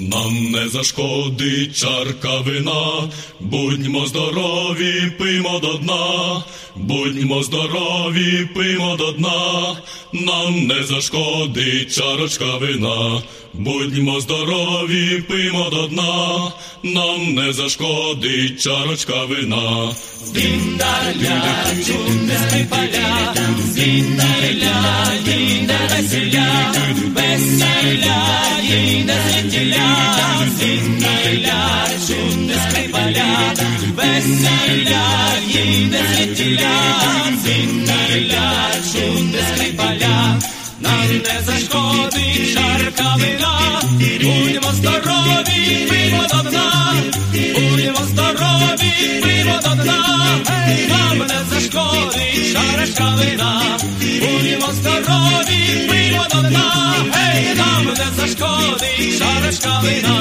Нам не зашкодить чарка вина, будьмо здорові, пиймо до дна, будьмо здорові, пиймо до дна, нам не зашкодить чарочка вина, будьмо здорові, пиймо до дна, нам не зашкодить чарочка вина. Віндаля, чудесні поля, віндаля, дій до веселя, веселя, дій до зрителя. Віндаля, чудесні поля, веселя, дій до зрителя, віндаля, чудесні поля. Нам не зашкодить чарка вина, будьмо здорові, пиймо до дна, будьмо здорові, пиймо до дна, нам не зашкодить чарка вина, будьмо здорові, пиймо до дна, нам не зашкодить чарка вина.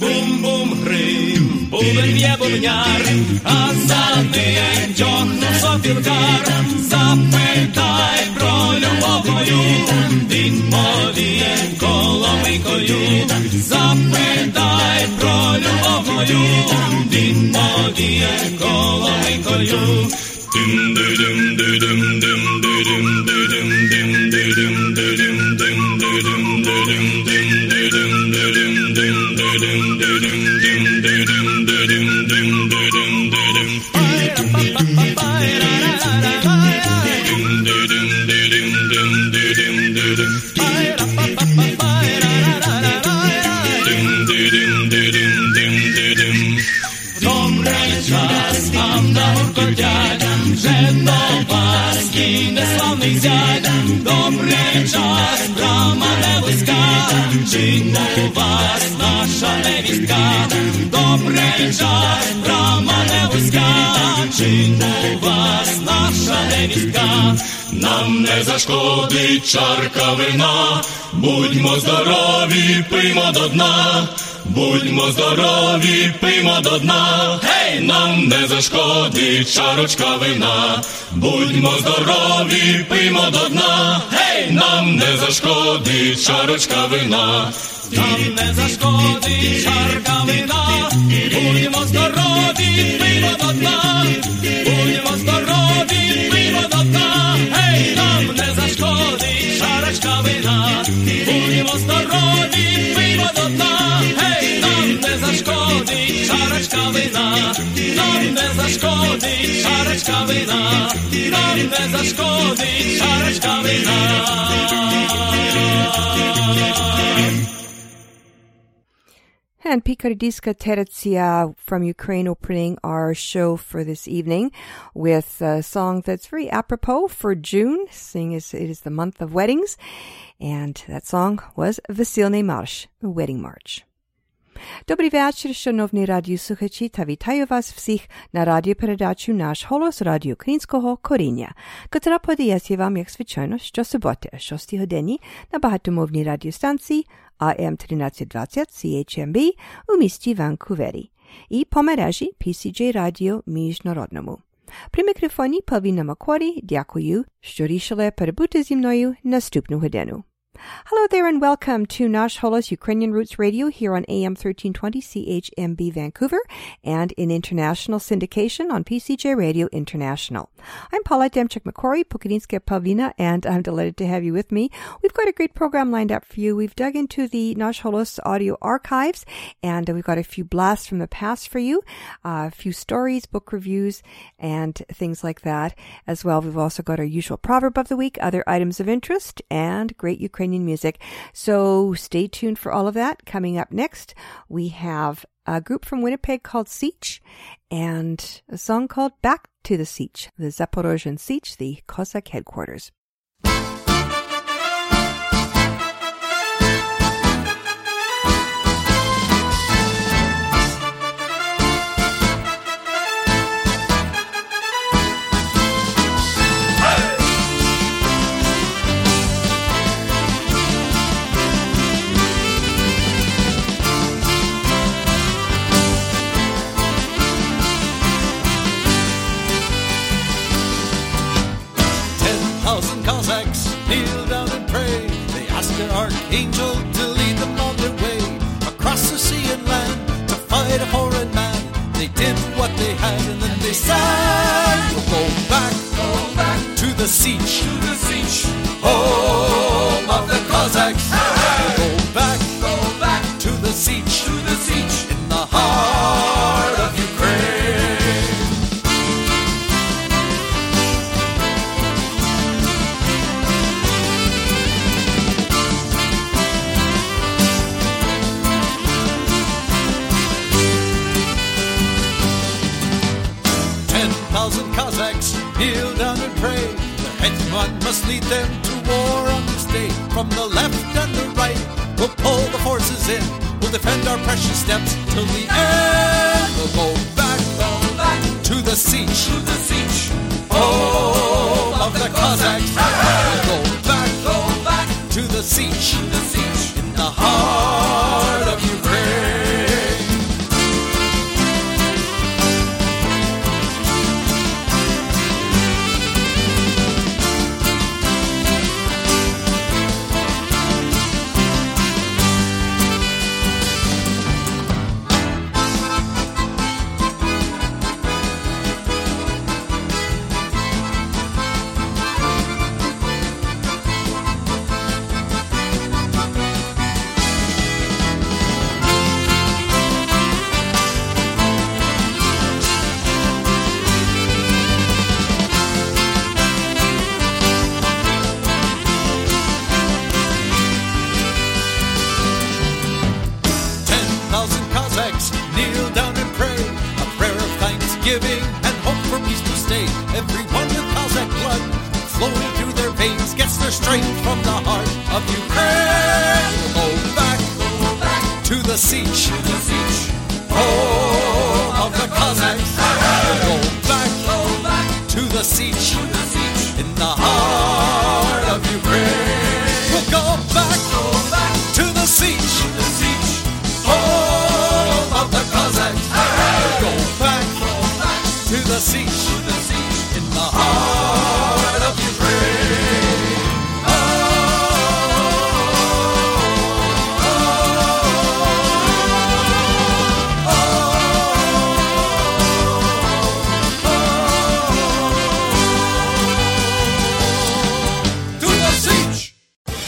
Бум-бум грим, бубен б'є бубняр, а за ним тьохнув сопілкар. Запитай про любов мою, відповім коломийкою. Запитай про любов мою, відповім коломийкою. Добрий час, брама не близька, Чинна у вас наша невістка. Добрий час, брама не близька, Чинна у вас наша невістка. Нам не зашкодить чарка вина, будьмо здорові, пиймо до дна. Будьмо здорові, пиймо до дна, гей! Hey! Нам не зашкодить чарочка вина. Будьмо здорові, пиймо до дна, гей! Hey! Нам не зашкодить чарочка вина. Нам не зашкодить чарка вина. Будьмо здорові, пиймо до дна. Будьмо здорові, пиймо до дна, гей! Hey! Нам не зашкодить чарочка вина. Будьмо здорові, пиймо до дна, гей! Hey! Не зашкодить чарочка вина, нам не зашкодить чарочка вина, нам не зашкодить чарочка вина. And Pikardiska Teretsia from Ukraine opening our show for this evening with a song that's very apropos for June, seeing as it is the month of weddings. And that song was Veselny March, the Wedding March. Dobrý večer, šanovní rádiu sluchačita, vitajú vás všich na rádiu передачу Nash Holos rádiu Krínskoho Korenia, ktorá podiesie vám jak zvyčajno soboty o 6 hodini na багатомовній радіостанції AM 1320 CHMB у місті Ванкувері і по мережі PCJ Radio міжнародному. При мікрофоні Paula Demchuk-McCory, дякую, що рішили перебути зі мною наступну годину. Hello there and welcome to Nash Holos Ukrainian Roots Radio here on AM 1320 CHMB Vancouver and in international syndication on PCJ Radio International. I'm Paula Demchuk-McCory, Pukaninska Pavina, and I'm delighted to have you with me. We've got a great program lined up for you. We've dug into the Nash Holos audio archives and we've got a few blasts from the past for you, a few stories, book reviews, and things like that as well. We've also got our usual proverb of the week, other items of interest, and great Ukrainian music. So stay tuned for all of that. Coming up next, we have a group from Winnipeg called Sich and a song called Back to the Sich, the Zaporozhian Sich, the Cossack headquarters. One must lead them to war on this day. From the left and the right, we'll pull the forces in. We'll defend our precious steps till the end. We'll go back to the siege of the Cossacks. We'll go back to the siege in the heart of Ukraine.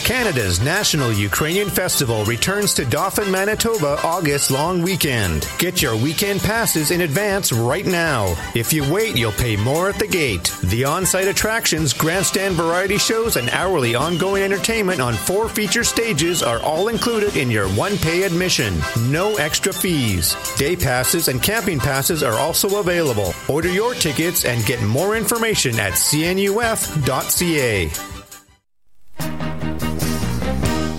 Canada's National Ukrainian Festival returns to Dauphin, Manitoba, August long weekend. Get your weekend passes in advance right now. If you wait, you'll pay more at the gate. The on-site attractions, grandstand variety shows, and hourly ongoing entertainment on 4 feature stages are all included in your one-pay admission. No extra fees. Day passes and camping passes are also available. Order your tickets and get more information at cnuf.ca.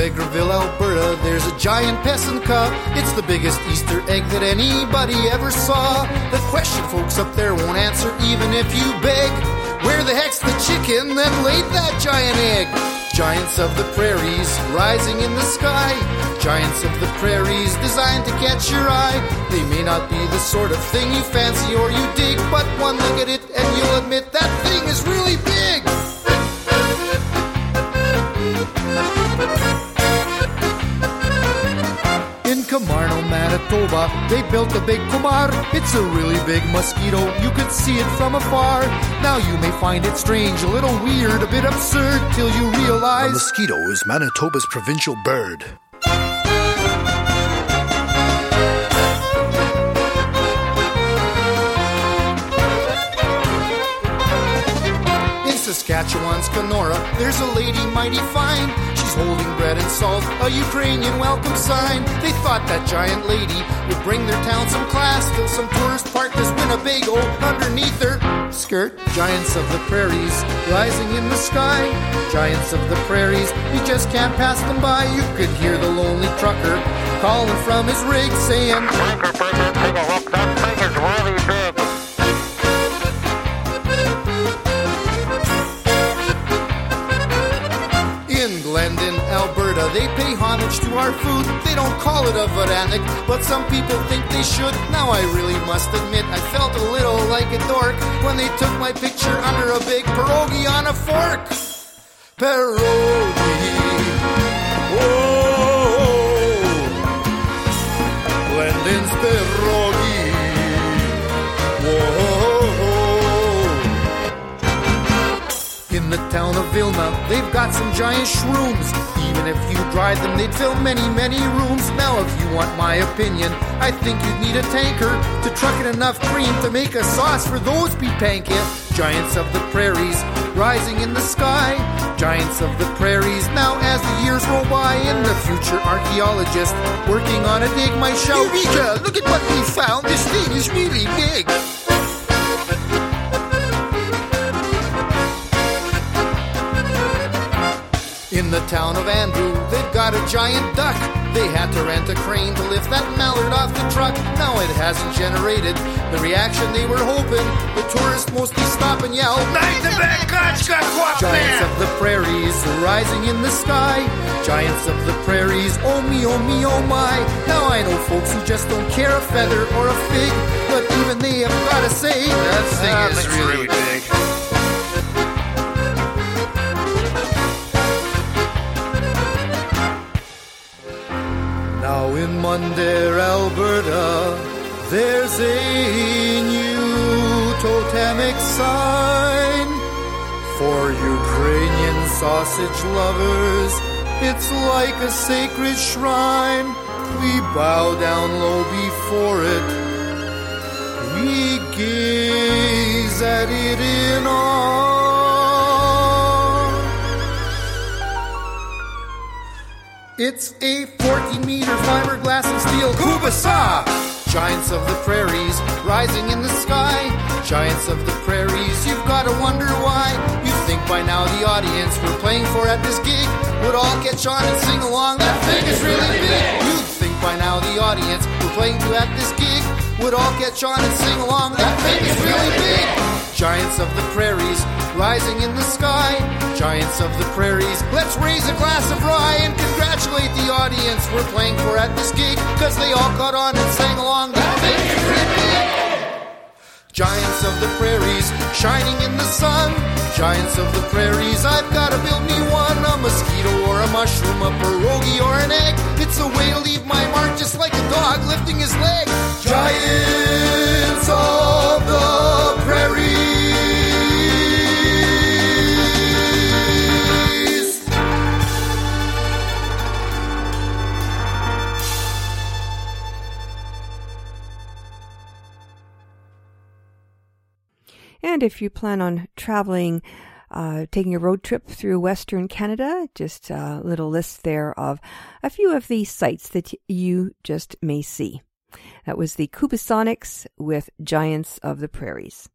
Victorville, Alberta, there's a giant Pesanka. It's the biggest Easter egg that anybody ever saw. The question folks up there won't answer even if you beg. Where the heck's the chicken that laid that giant egg? Giants of the prairies rising in the sky. Giants of the prairies designed to catch your eye. They may not be the sort of thing you fancy or you dig, but one look at it and you'll admit that thing is really big. In Camarno, Manitoba, they built a big kumar. It's a really big mosquito, you could see it from afar. Now you may find it strange, a little weird, a bit absurd, till you realize... A mosquito is Manitoba's provincial bird. In Saskatchewan's Kenora, there's a lady mighty fine. Holding bread and salt, a Ukrainian welcome sign. They thought that giant lady would bring their town some class, till some tourist parked his Winnebago underneath her skirt. Giants of the prairies rising in the sky. Giants of the prairies, you just can't pass them by. You could hear the lonely trucker calling from his rig saying, "Take a picture, take a look, that thing is really big." Newfoundland and Alberta. They pay homage to our food. They don't call it a varanik, but some people think they should. Now I really must admit I felt a little like a dork when they took my picture under a big pierogi on a fork. Pierogi. Oh, London's pierogi. Whoa. In the town of Vilna, they've got some giant shrooms. Even if you dried them, they'd fill many, many rooms. Now, if you want my opinion, I think you'd need a tanker to truck in enough cream to make a sauce for those petankia. Giants of the prairies, rising in the sky. Giants of the prairies, now as the years roll by. In the future, archaeologists working on a dig might shout, Eureka! Look at what we found! This thing is really big! In the town of Andrew, they've got a giant duck. They had to rent a crane to lift that mallard off the truck. Now it hasn't generated the reaction they were hoping. The tourists mostly stop and yell, Giants of the prairies rising in the sky. Giants of the prairies, oh me, oh me, oh my. Now I know folks who just don't care a feather or a fig, but even they have got to say, that thing is really big. Now in Mundare, Alberta, there's a new totemic sign. For Ukrainian sausage lovers, it's like a sacred shrine. We bow down low before it. We gaze at it in awe. It's a 14-meter fiberglass and steel kubasa! Giants of the prairies, rising in the sky. Giants of the prairies, you've got to wonder why. You think by now the audience we're playing for at this gig would all catch on and sing along. That thing is really big. You think by now the audience we're playing to at this gig would all catch on and sing along. That thing is really big. Giants of the prairies, rising in the sky. Giants of the prairies, let's raise a glass of rye and congratulate the audience we're playing for at this gig, cause they all caught on and sang along. Giants of the prairies, shining in the sun. Giants of the prairies, I've gotta build me one. A mosquito or a mushroom, a pierogi or an egg. It's a way to leave my mark, just like a dog lifting his leg. Giants of the prairies. And if you plan on traveling, taking a road trip through Western Canada, just a little list there of a few of the sites that you just may see. That was the Kubasonics with Giants of the Prairies.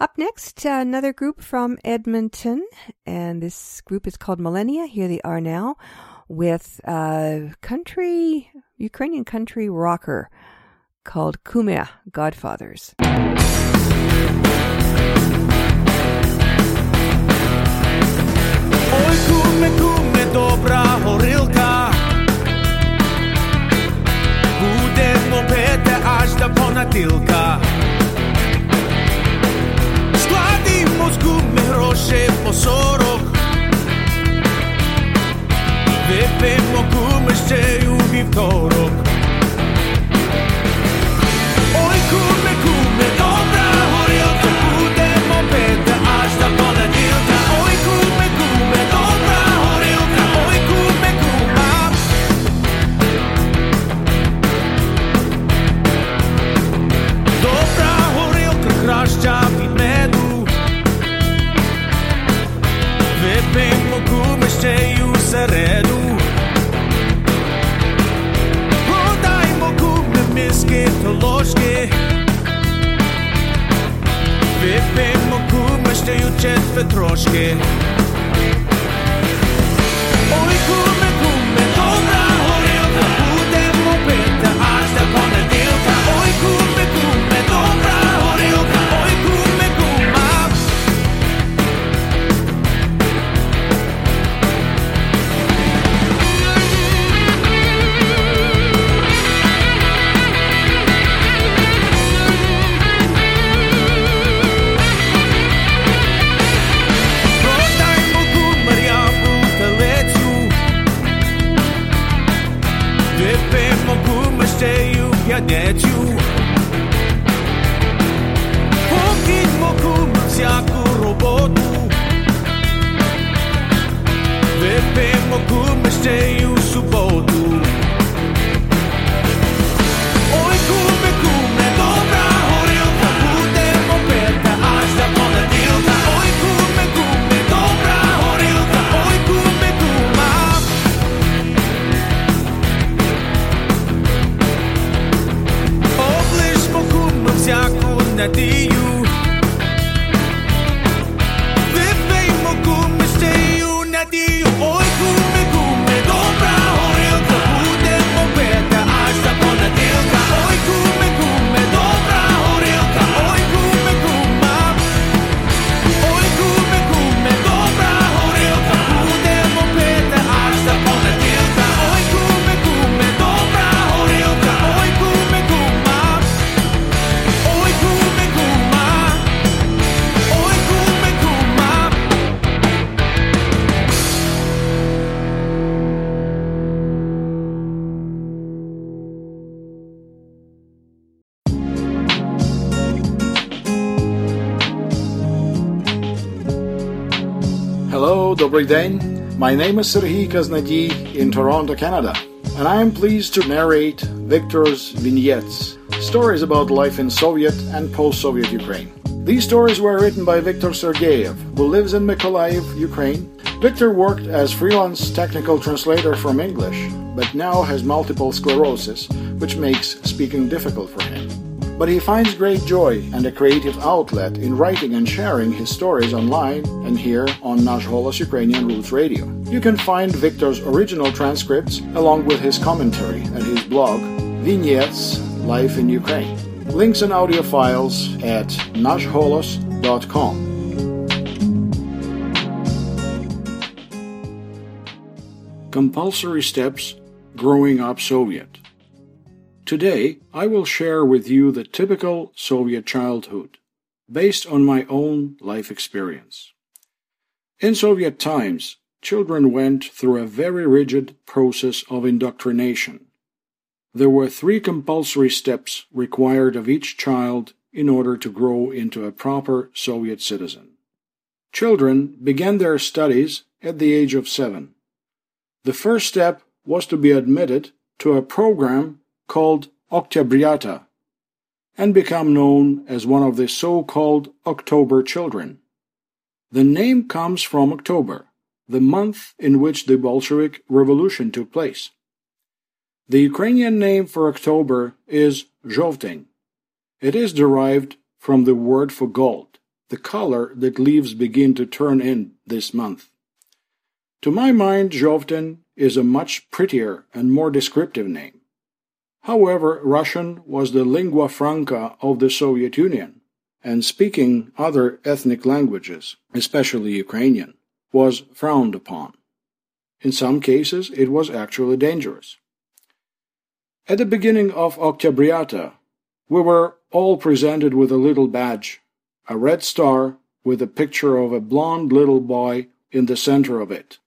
Up next, another group from Edmonton, and this group is called Millennia. Here they are now with a country, Ukrainian country rocker called Kumia Godfathers. Ой, куме, куме, добра горілка, будемо пити аж до понатилка. Складімо з куми гроші по 40, випимо куми ще й у вівторок. Ой, куме, куме, добра горілка, будемо пити аж до понатилка. Краща від меду, випимо куми ще й усереду, подаймо куми в миски та ложки, випимо куми ще й у четве трошки. Ой, куми, куми, добра горілка, будемо пити аж до понеділка. Ой, куми, куми, добра горілка. zaganiecił. Покинь вокруг всяку роботу. Вип'ємо куми ще й у суботу. Ой, куми, куми, добра горілка, будемо пити аж до понеділка. Ой, куми, куми, добра горілка, ой, куми, кума. Облишмо, куми, всяку надію. Вип'ємо куми ще й у надію. Ой, куми, куми, добра горілка, будемо пити аж до понеділка. Куми, куми, добра горілка, ой, куми, кума. Ой, куми, куми, добра горілка, будемо пити аж до понеділка. Ой, куми, куми, добра горілка, ой, куми, кума. Ой, куми, кума, ой, куми, кума. Добрый день. My name is Serhiy Kaznadiy in Toronto, Canada, and I am pleased to narrate Victor's vignettes, stories about life in Soviet and post-Soviet Ukraine. These stories were written by Victor Sergeyev, who lives in Mykolaiv, Ukraine. Victor worked as freelance technical translator from English, but now has multiple sclerosis, which makes speaking difficult for him. But he finds great joy and a creative outlet in writing and sharing his stories online and here on Nash Holos Ukrainian Roots Radio. You can find Victor's original transcripts along with his commentary and his blog, Vignettes, Life in Ukraine. Links and audio files at nashholos.com. Compulsory Steps, Growing Up Soviet. Today, I will share with you the typical Soviet childhood, based on my own life experience. In Soviet times, children went through a very rigid process of indoctrination. There were 3 compulsory steps required of each child in order to grow into a proper Soviet citizen. Children began their studies at the age of 7. The first step was to be admitted to a program called Oktyabriata, and become known as one of the so-called October children. The name comes from October, the month in which the Bolshevik Revolution took place. The Ukrainian name for October is Zhovten. It is derived from the word for gold, the color that leaves begin to turn in this month. To my mind, Zhovten is a much prettier and more descriptive name. However, Russian was the lingua franca of the Soviet Union, and speaking other ethnic languages, especially Ukrainian, was frowned upon. In some cases, it was actually dangerous. At the beginning of Oktyabriata, we were all presented with a little badge, a red star with a picture of a blond little boy in the center of it,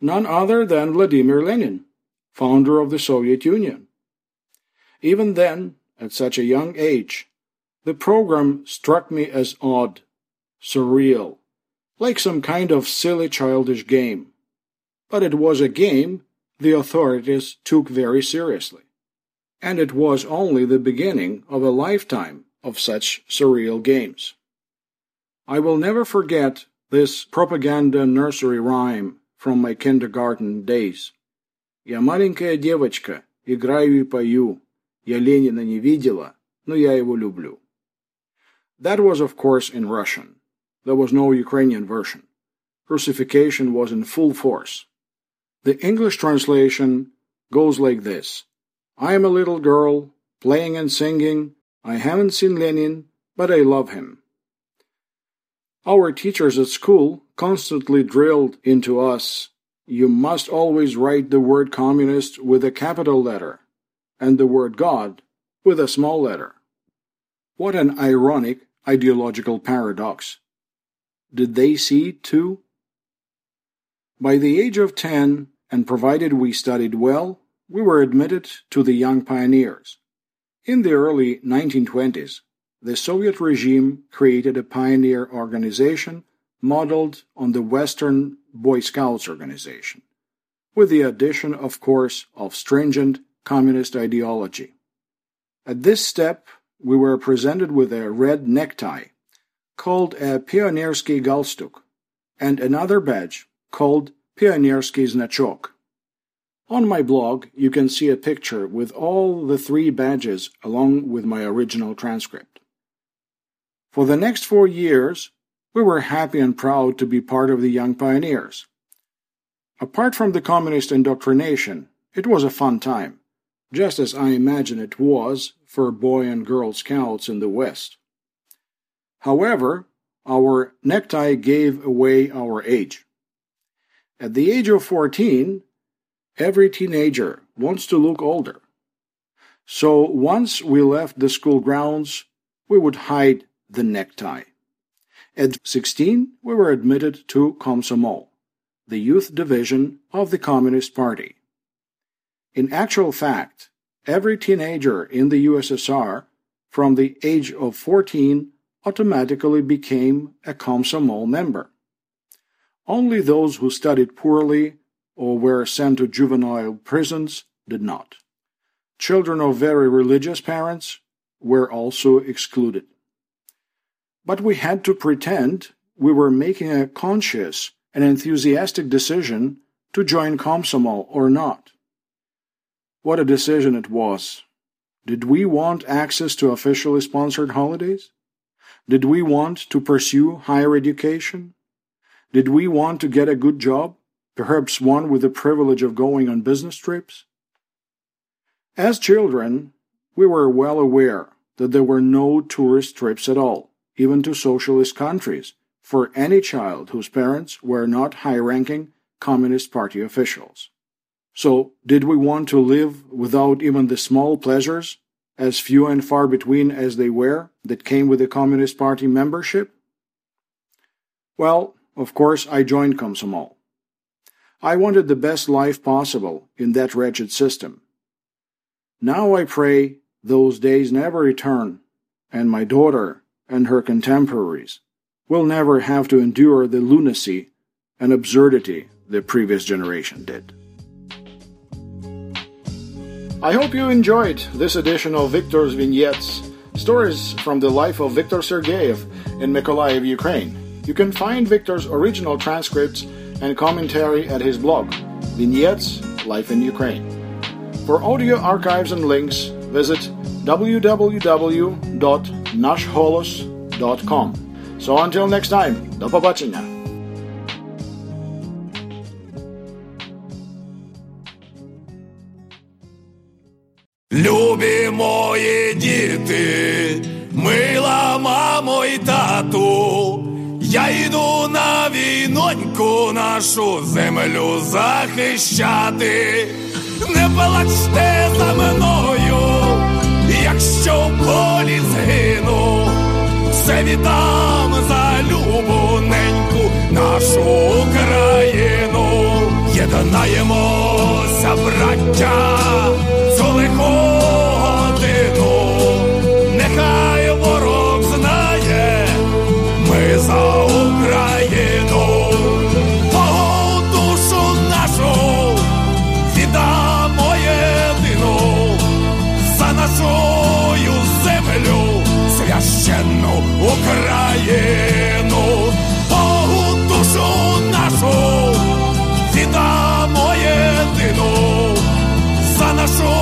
none other than Vladimir Lenin, founder of the Soviet Union. Even then, at such a young age, the program struck me as odd, surreal, like some kind of silly childish game. But it was a game the authorities took very seriously, and it was only the beginning of a lifetime of such surreal games. I will never forget this propaganda nursery rhyme from my kindergarten days. Я маленькая девочка, играю и пою. Я Ленина не видела, но я его люблю. That was, of course, in Russian. There was no Ukrainian version. Russification was in full force. The English translation goes like this. I am a little girl, playing and singing. I haven't seen Lenin, but I love him. Our teachers at school constantly drilled into us, you must always write the word communist with a capital letter, and the word God with a small letter. What an ironic ideological paradox. Did they see it too? By the age of 10, and provided we studied well, we were admitted to the Young Pioneers. In the early 1920s, the Soviet regime created a pioneer organization modeled on the Western Boy Scouts organization, with the addition, of course, of stringent communist ideology. At this step, we were presented with a red necktie, called a Pioniersky Galstuk, and another badge called Pioniersky Znachok. On my blog, you can see a picture with all the three badges along with my original transcript. For the next 4 years, we were happy and proud to be part of the Young Pioneers. Apart from the communist indoctrination, it was a fun time, just as I imagine it was for Boy and Girl Scouts in the West. However, our necktie gave away our age. At the age of 14, every teenager wants to look older. So once we left the school grounds, we would hide the necktie. At 16, we were admitted to Komsomol, the youth division of the Communist Party. In actual fact, every teenager in the USSR from the age of 14 automatically became a Komsomol member. Only those who studied poorly or were sent to juvenile prisons did not. Children of very religious parents were also excluded. But we had to pretend we were making a conscious and enthusiastic decision to join Komsomol or not. What a decision it was! Did we want access to officially sponsored holidays? Did we want to pursue higher education? Did we want to get a good job, perhaps one with the privilege of going on business trips? As children, we were well aware that there were no tourist trips at all, even to socialist countries, for any child whose parents were not high-ranking Communist Party officials. So, did we want to live without even the small pleasures, as few and far between as they were, that came with the Communist Party membership? Well, of course, I joined Komsomol. I wanted the best life possible in that wretched system. Now I pray those days never return, and my daughter and her contemporaries will never have to endure the lunacy and absurdity the previous generation did. I hope you enjoyed this edition of Victor's Vignettes, stories from the life of Victor Sergeyev in Mykolaiv, Ukraine. You can find Victor's original transcripts and commentary at his blog, Vignettes, Life in Ukraine. For audio archives and links, visit www.nashholos.com. So until next time, до побачення! Любі мої діти, мила мамо і тату, я йду на війноньку нашу землю захищати. Не плачте за мною, якщо в полі згину, все віддам за любу неньку нашу Україну. Єднаємося, браття, цю лиху годину, нехай ворог знає, ми за Україну. О, душу нашу віддамо єдину за нашу землю, священну Україну. О, душу нашу віддамо єдину за нашу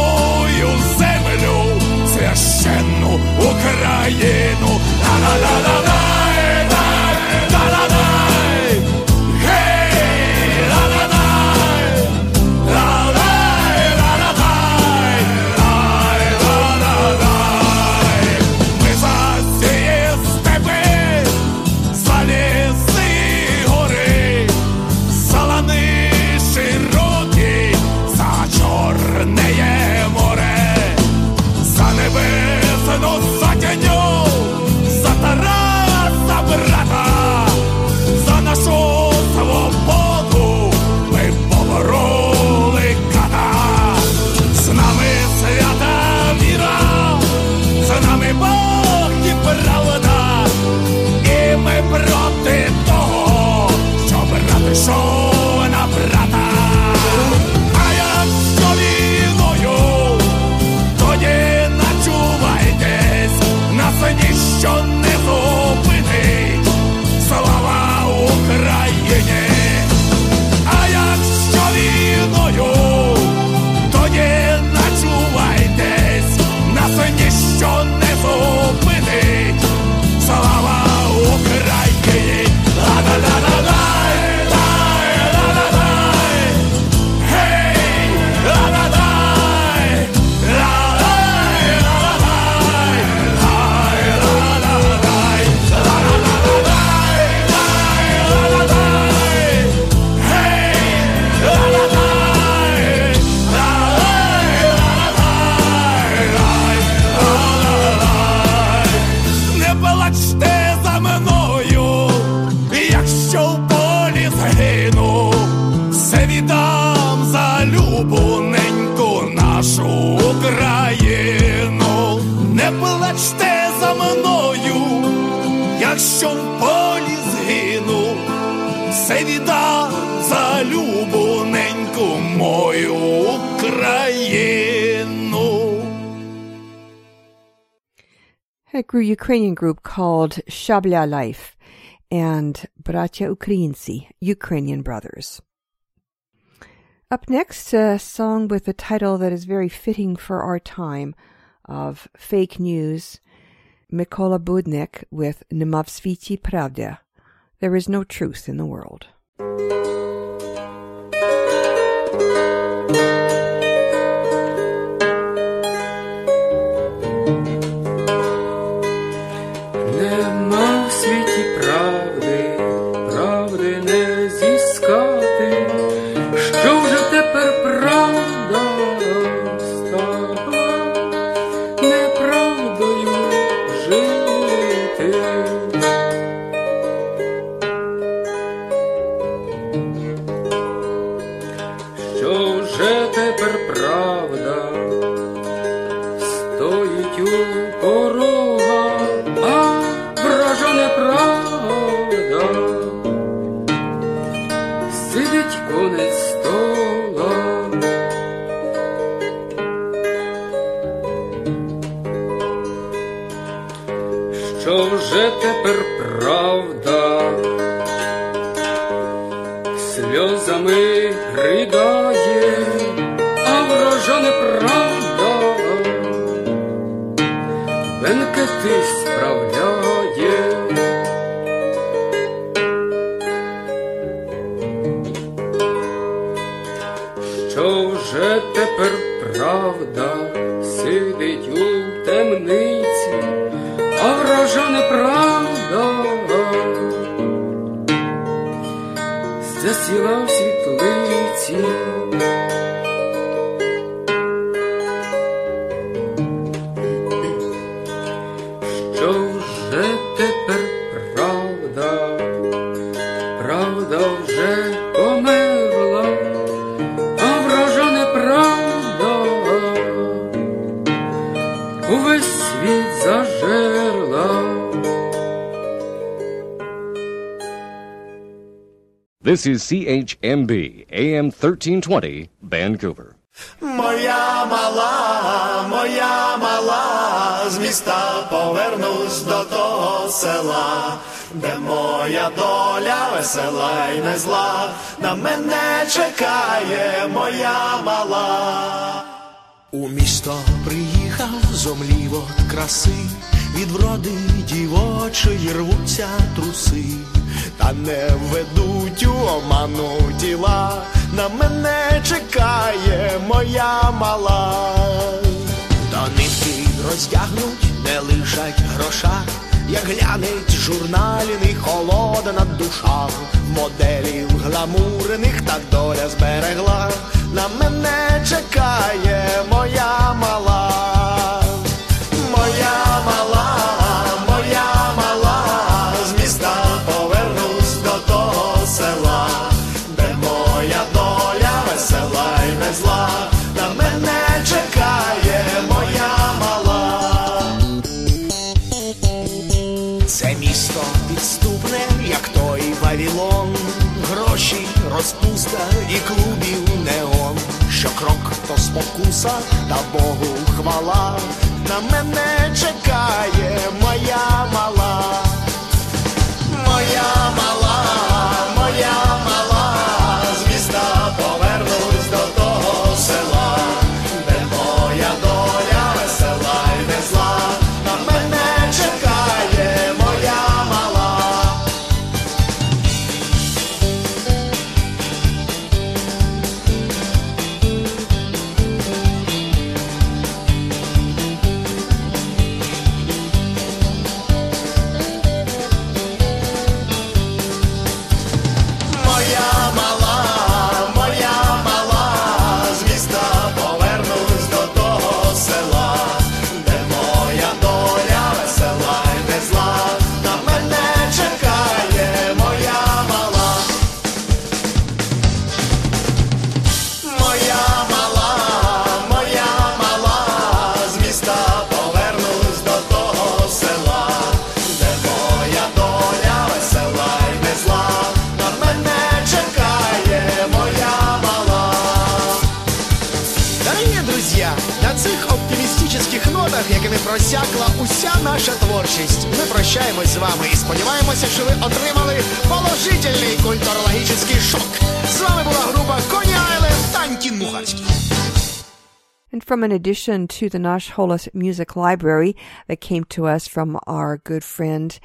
пошел на брата. А я все виною, то не ночувайтесь, нас ніщо не зупинить. Слава Україні! А я все виною, то не ночувайтесь, нас ніщо не зупинить. Слава Україні! Ла-да-да-да-да! Якщо в полі згину, все віддам за любоненьку мою Україну. A Ukrainian group called Shabla Life and Bratya Ukrainsy, Ukrainian Brothers. Up next, a song with a title that is very fitting for our time of fake news. Mykola Budnik with Nema v sviti pravde. There is no truth in the world. Нема в світі правди, правди не зіскати. Що вже тепер правда стала неправдою? Що вже тепер правда стоїть у порога, а вража неправда сидить конець стола. Що вже тепер правда сльозами ридає, а вража неправда бенкети справляє. Що вже тепер правда сидить у темниці, а вража неправда засіла в світлиці. Що вже тепер правда, правда вже померла, а вража неправда увесь світ зажерла. This is CHMB, AM 1320, Vancouver. Моя мала, з міста повернусь до того села, де моя доля весела й не зла, на мене чекає моя мала. У місто приїхав зомлів от краси, від вроди дівочої рвуться труси. Та не ведуть у оману тіла, на мене чекає моя мала. До нитки роздягнуть, не лишать гроша, як глянеть журналіний холодна душа. Моделів гламурних так доля зберегла, на мене чекає моя мала. Моя мала, моя мала, з міста повернусь до того села, де моя доля весела й не зла, на мене чекає моя мала. Це місто підступне, як той Вавилон, гроші розпуста і клубів неон, що крок то спокуса, та Богу хвала, на мене чекає моя мала. Моя мала, моя мала, з міста повернусь до того села, де моя доля весела й не зла, на мене чекає моя мала. Просякла уся наша творчість. Ми прощаємось з вами і сподіваємося, що ви отримали положительний культурологічний шок. З вами була група Коні Айленд, Антін Мухарський. And from an addition to the Nash Holos Music Library that came to us from our good friend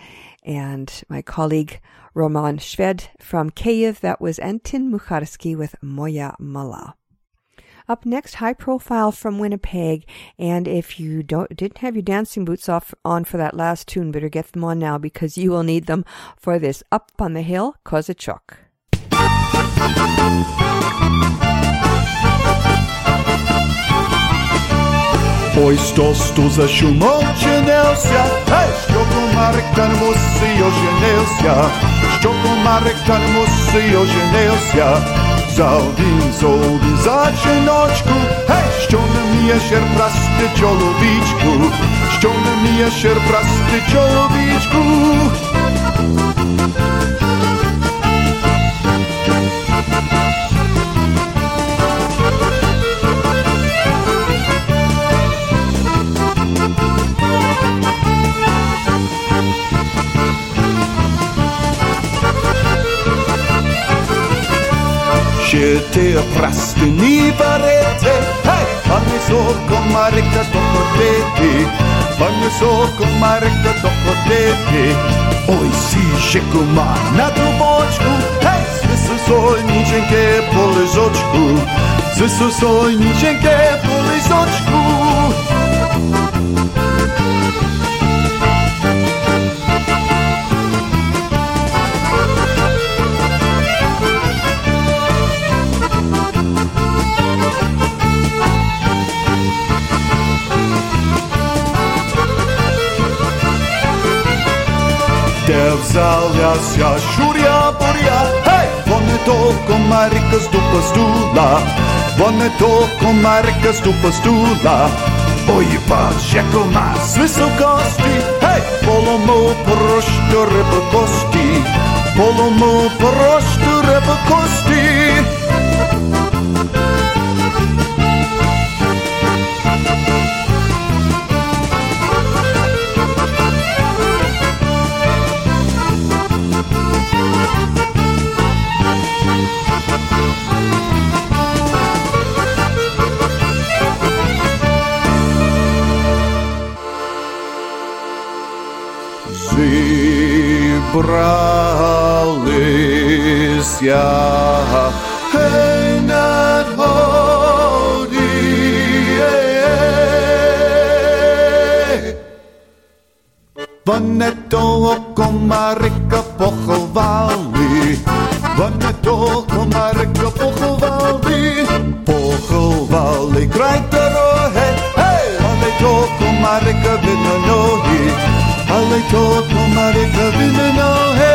and my colleague Roman Shved from Kyiv, that was Antin Mukharsky with Moya Mala. Up next, high profile from Winnipeg, and if you didn't have your dancing boots off on for that last tune, better get them on now because you will need them for this Up on the Hill, Kozacok. Oj, štos tu za šum očenelsia, hej, što komarek tam musi oženelsia, što komarek tam musi oženelsia. Zaudin, zaczynoczku, hej, ściągnę się prasty czolowiczku, ściągnę się prasty czolowiczku. Ще те прасти не варете, хей! Пане соко маректа до котеки, пане соко маректа до котеки. Ой, си ще комар на трубочку, хей! Сисусольниченьке по лежочку, сисусольниченьке по лежочку. Взялася журя-буря, хей! Вони то комарика ступа-стула, вони то комарика ступа-стула. Ой, бач, як комар з високості, хей! Поломав порожню рибокості, поломав порожню рибокості. Зібралися, гей, надгоді, вони того комарика поховали, вони того комарика поховали, поховали край дороги, гей, вони того комарика винологи, але то комарика виненоги.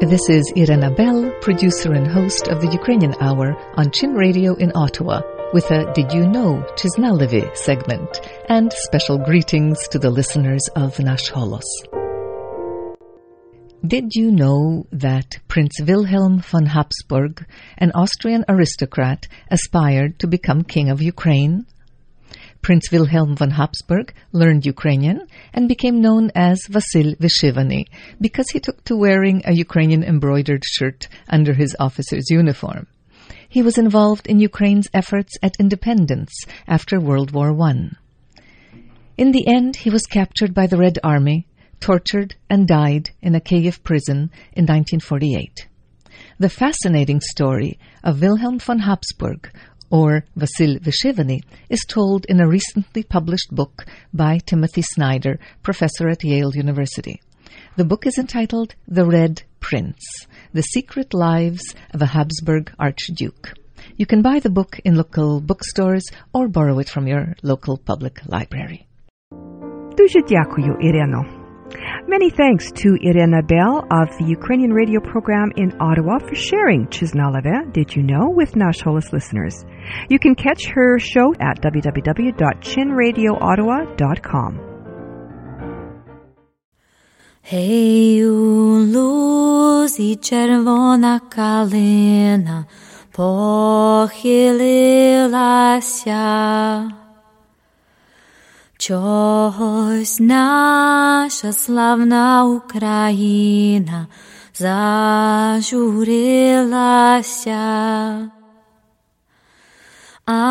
This is Irena Bell, producer and host of the Ukrainian Hour on Chin Radio in Ottawa, with a Did You Know Chiznalivy segment and special greetings to the listeners of Nash Holos. Did you know that Prince Wilhelm von Habsburg, an Austrian aristocrat, aspired to become King of Ukraine? Prince Wilhelm von Habsburg learned Ukrainian and became known as Vasyl Vyshyvanyi because he took to wearing a Ukrainian embroidered shirt under his officer's uniform. He was involved in Ukraine's efforts at independence after World War I. In the end, he was captured by the Red Army, tortured, and died in a Kiev prison in 1948. The fascinating story of Wilhelm von Habsburg, or Vasyl Vyshyvanyi, is told in a recently published book by Timothy Snyder, professor at Yale University. The book is entitled The Red Prince, The Secret Lives of a Habsburg Archduke. You can buy the book in local bookstores or borrow it from your local public library. Дуже дякую, Ірино. Many thanks to Irena Bell of the Ukrainian radio program in Ottawa for sharing Chiznalivy, Did You Know, with Nash Holos listeners. You can catch her show at www.chinradioottawa.com. Hej, u luzi czerwona kalina pochylilася. Чогось наша славна Україна зажурилася, а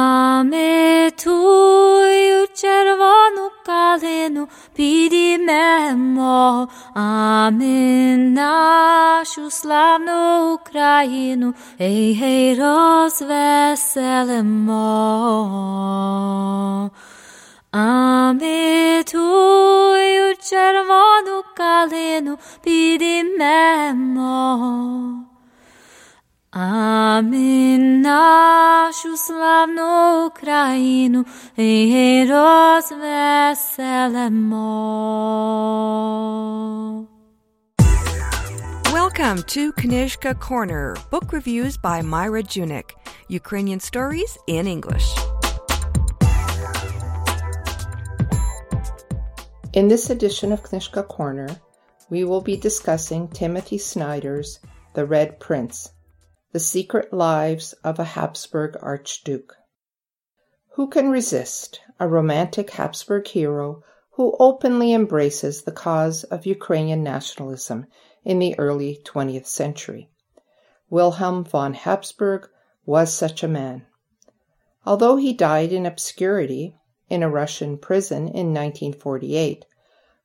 ми тую червону калину підіймемо, а ми нашу славну Україну, гей-гей, розвеселимо. А ми тую червону калину підіймемо, а ми нашу славну Україну і розвеселимо. Welcome to Knizhka Corner, book reviews by Myra Junik, Ukrainian stories in English. In this edition of Knizhka Corner, we will be discussing Timothy Snyder's The Red Prince, The Secret Lives of a Habsburg Archduke. Who can resist a romantic Habsburg hero who openly embraces the cause of Ukrainian nationalism in the early 20th century? Wilhelm von Habsburg was such a man. Although he died in obscurity in a Russian prison in 1948,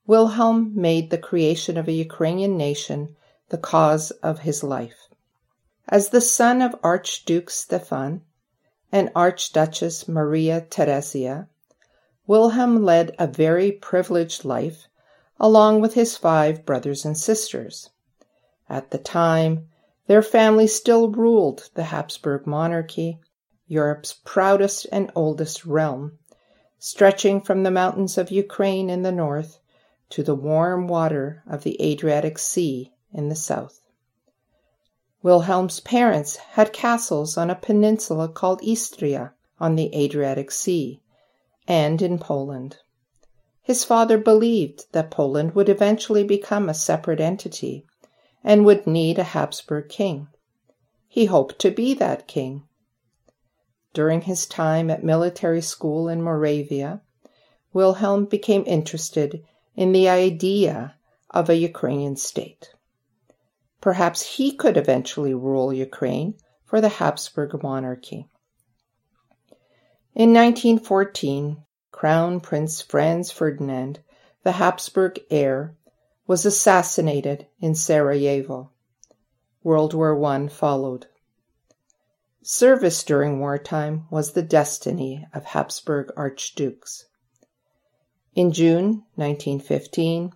Wilhelm made the creation of a Ukrainian nation the cause of his life. As the son of Archduke Stefan and Archduchess Maria Teresia, Wilhelm led a very privileged life along with his 5 brothers and sisters. At the time, their family still ruled the Habsburg monarchy, Europe's proudest and oldest realm, stretching from the mountains of Ukraine in the north to the warm water of the Adriatic Sea in the south. Wilhelm's parents had castles on a peninsula called Istria on the Adriatic Sea and in Poland. His father believed that Poland would eventually become a separate entity and would need a Habsburg king. He hoped to be that king. During his time at military school in Moravia, Wilhelm became interested in the idea of a Ukrainian state. Perhaps he could eventually rule Ukraine for the Habsburg monarchy. In 1914, Crown Prince Franz Ferdinand, the Habsburg heir, was assassinated in Sarajevo. World War I followed. Service during wartime was the destiny of Habsburg archdukes. In June 1915,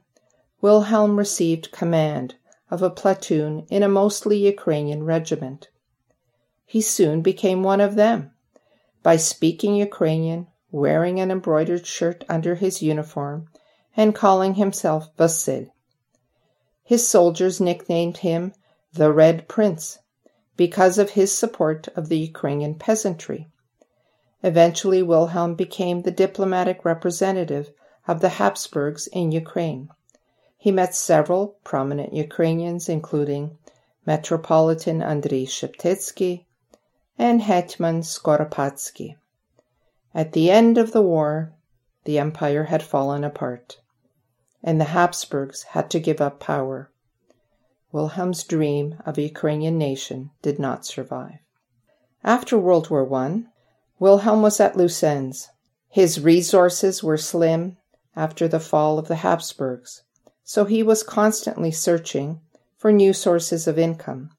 Wilhelm received command of a platoon in a mostly Ukrainian regiment. He soon became one of them by speaking Ukrainian, wearing an embroidered shirt under his uniform, and calling himself Vasyl. His soldiers nicknamed him the Red Prince, because of his support of the Ukrainian peasantry. Eventually, Wilhelm became the diplomatic representative of the Habsburgs in Ukraine. He met several prominent Ukrainians, including Metropolitan Andrei Sheptetsky and Hetman Skoropadsky. At the end of the war, the empire had fallen apart, and the Habsburgs had to give up power. Wilhelm's dream of a Ukrainian nation did not survive. After World War I, Wilhelm was at loose ends. His resources were slim after the fall of the Habsburgs, so he was constantly searching for new sources of income.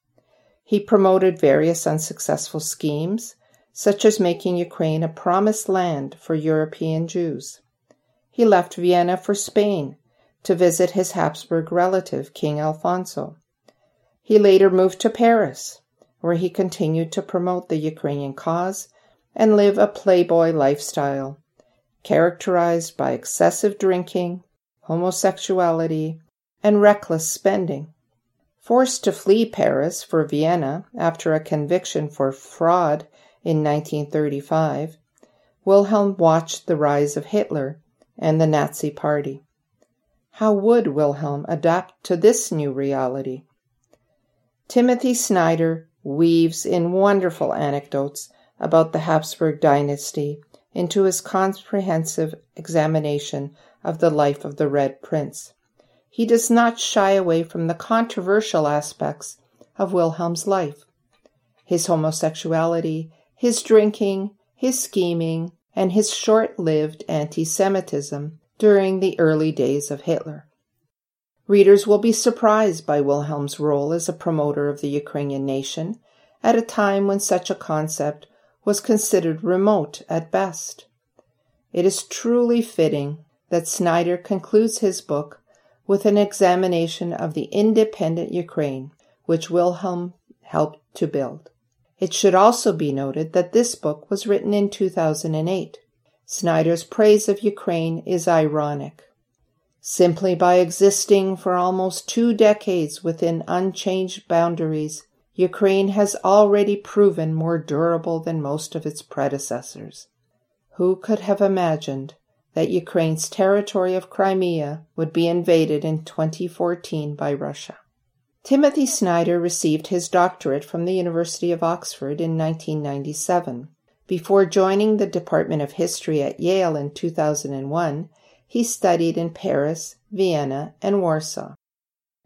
He promoted various unsuccessful schemes, such as making Ukraine a promised land for European Jews. He left Vienna for Spain to visit his Habsburg relative, King Alfonso. He later moved to Paris, where he continued to promote the Ukrainian cause and live a playboy lifestyle, characterized by excessive drinking, homosexuality, and reckless spending. Forced to flee Paris for Vienna after a conviction for fraud in 1935, Wilhelm watched the rise of Hitler and the Nazi Party. How would Wilhelm adapt to this new reality? Timothy Snyder weaves in wonderful anecdotes about the Habsburg dynasty into his comprehensive examination of the life of the Red Prince. He does not shy away from the controversial aspects of Wilhelm's life: his homosexuality, his drinking, his scheming, and his short-lived anti-Semitism during the early days of Hitler. Readers will be surprised by Wilhelm's role as a promoter of the Ukrainian nation at a time when such a concept was considered remote at best. It is truly fitting that Snyder concludes his book with an examination of the independent Ukraine, which Wilhelm helped to build. It should also be noted that this book was written in 2008. Snyder's praise of Ukraine is ironic. Simply by existing for almost 2 decades within unchanged boundaries, Ukraine has already proven more durable than most of its predecessors. Who could have imagined that Ukraine's territory of Crimea would be invaded in 2014 by Russia? Timothy Snyder received his doctorate from the University of Oxford in 1997. Before joining the Department of History at Yale in 2001, he studied in Paris, Vienna, and Warsaw.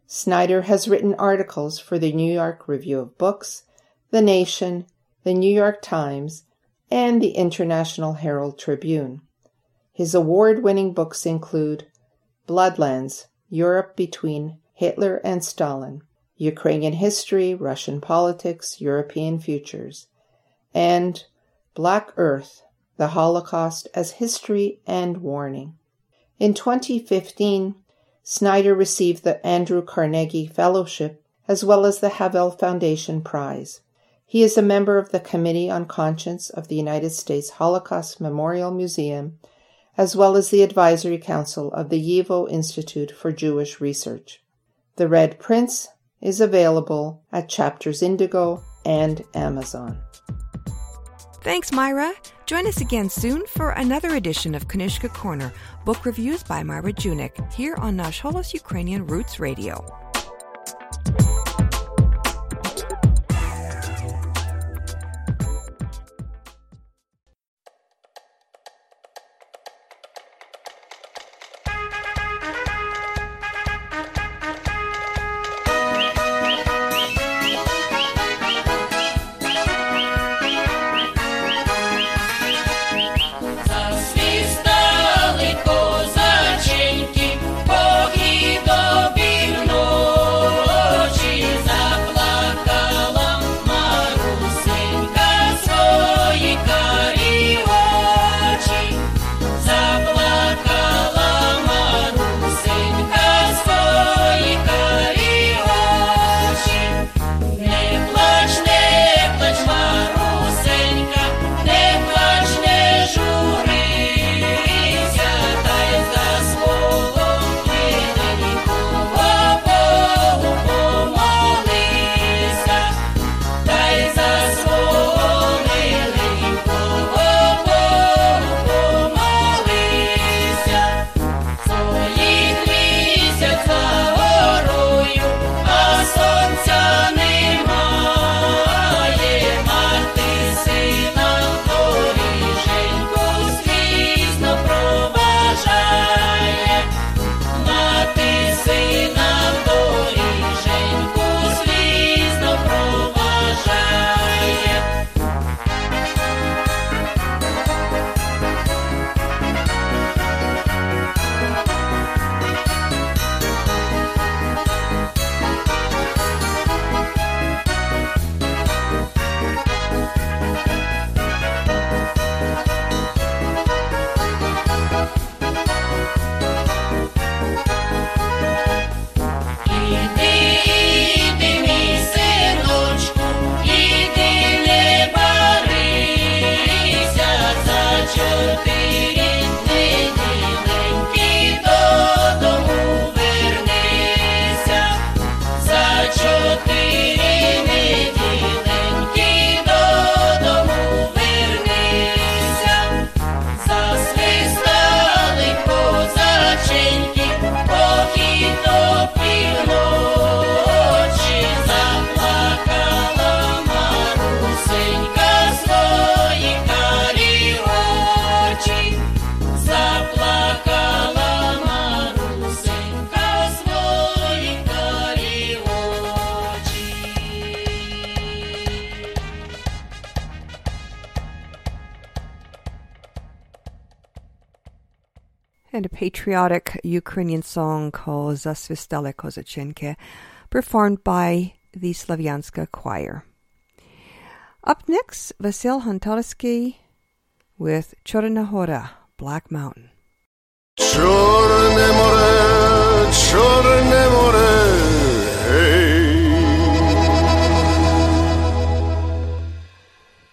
Snyder has written articles for the New York Review of Books, The Nation, The New York Times, and the International Herald Tribune. His award-winning books include Bloodlands, Europe Between Hitler and Stalin, Ukrainian History, Russian Politics, European Futures, and Black Earth, The Holocaust as History and Warning. In 2015, Snyder received the Andrew Carnegie Fellowship as well as the Havel Foundation Prize. He is a member of the Committee on Conscience of the United States Holocaust Memorial Museum, as well as the Advisory Council of the YIVO Institute for Jewish Research. The Red Prince is available at Chapters Indigo and Amazon. Thanks, Myra. Join us again soon for another edition of Konishka Corner, book reviews by Myra Junik, here on Nash Holos Ukrainian Roots Radio. Стали козаченьки, боги тобі в ногу. and a patriotic Ukrainian song called Zasvistela Kozachenka, performed by the Slavyanska Choir. Up next, Vasyl Hontarsky with Chorna Hora, Black Mountain. Chorne more, hey.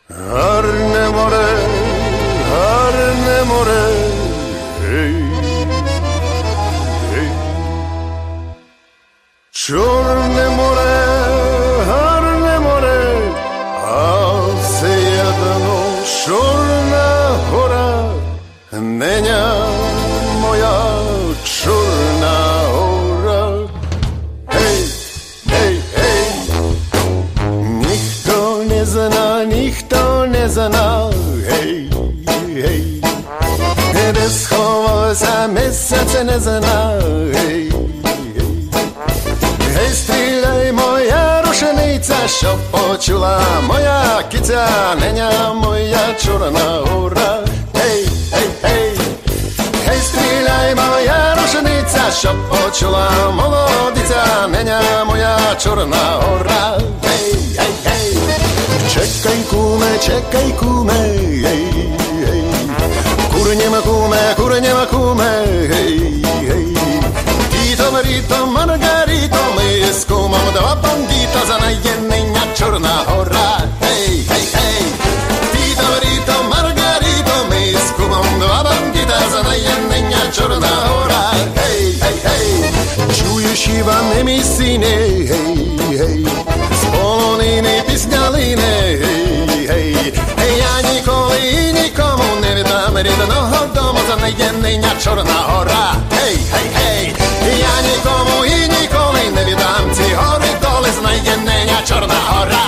Arne more, hey, hey. Chorne more, arne more, alse jedno, chorna hora, menia moja chorna. Nikto nie znał, hej, hej. Gdy schował za miesiące nie znał, hej, hej. Hej, strzelaj moja ruszenica, co poczuła moja kicia, nenia moja czarna ura, hej, hej, hej. Hej, strzelaj moja ruszenica, co poczuła młodica, nenia moja czarna ura, hej, hej, hej. Czekaj kume, hej, hej. Kur nie ma kume, hej, hej. Tito, Marito, Margarito, my z kumą dała bandita za najjednenia Czarna Hora, hej, hej, hej. Tito, Marito, Margarito, my z kumą dała bandita za najjednenia Czarna Hora, hej, hej, hej. Czujesz Iwanymi syny, hej, hej. Z poloniny піснялини, hej, hej. Hej, ja nikomu i nikomu nie wydam rydnego domu za najjednenia Czarna Hora, hej, hej, hej. Ja nikomu i nikomu nie wydam ci hory dole za najjednenia Czarna Hora.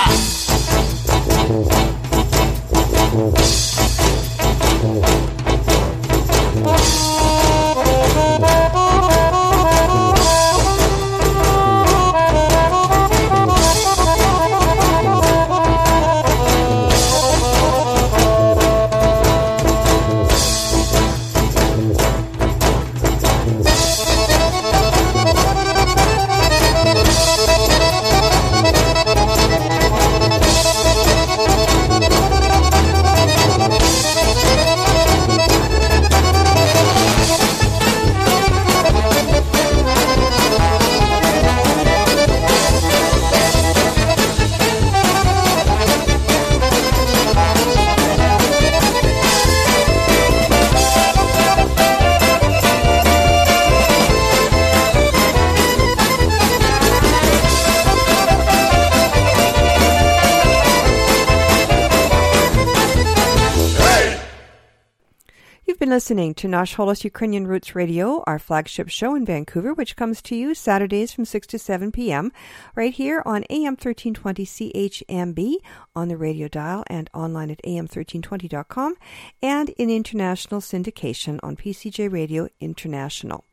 Listening to Nash Holos Ukrainian Roots Radio, our flagship show in Vancouver, which comes to you Saturdays from 6 to 7 p.m. right here on AM 1320 CHMB on the radio dial and online at am1320.com and in international syndication on PCJ Radio International.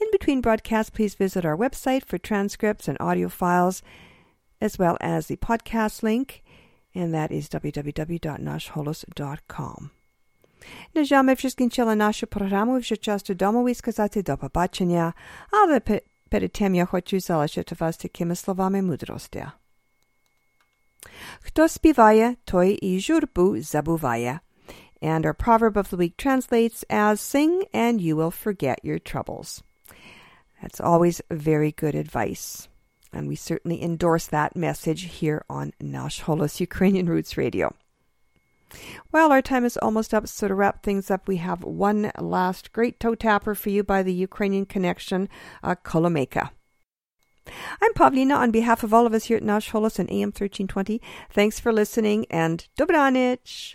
In between broadcasts, please visit our website for transcripts and audio files as well as the podcast link, and that is www.nashholos.com. Na żamy wszystkim ciele nasze programu, że często domowi skazać do popatrzenia, ale przed tym ja chcę zalecić was takimi słowami mądrości. Kto śpiewaje, to I żurbu zabuwaje. And our proverb of the week translates as, sing and you will forget your troubles. That's always very good advice. And we certainly endorse that message here on Nash Holos Ukrainian Roots Radio. Well, our time is almost up, so to wrap things up, we have one last great toe tapper for you by the Ukrainian connection, Kolomeka. I'm Pavlina on behalf of all of us here at Nash Holos and AM 1320. Thanks for listening and Dobranich!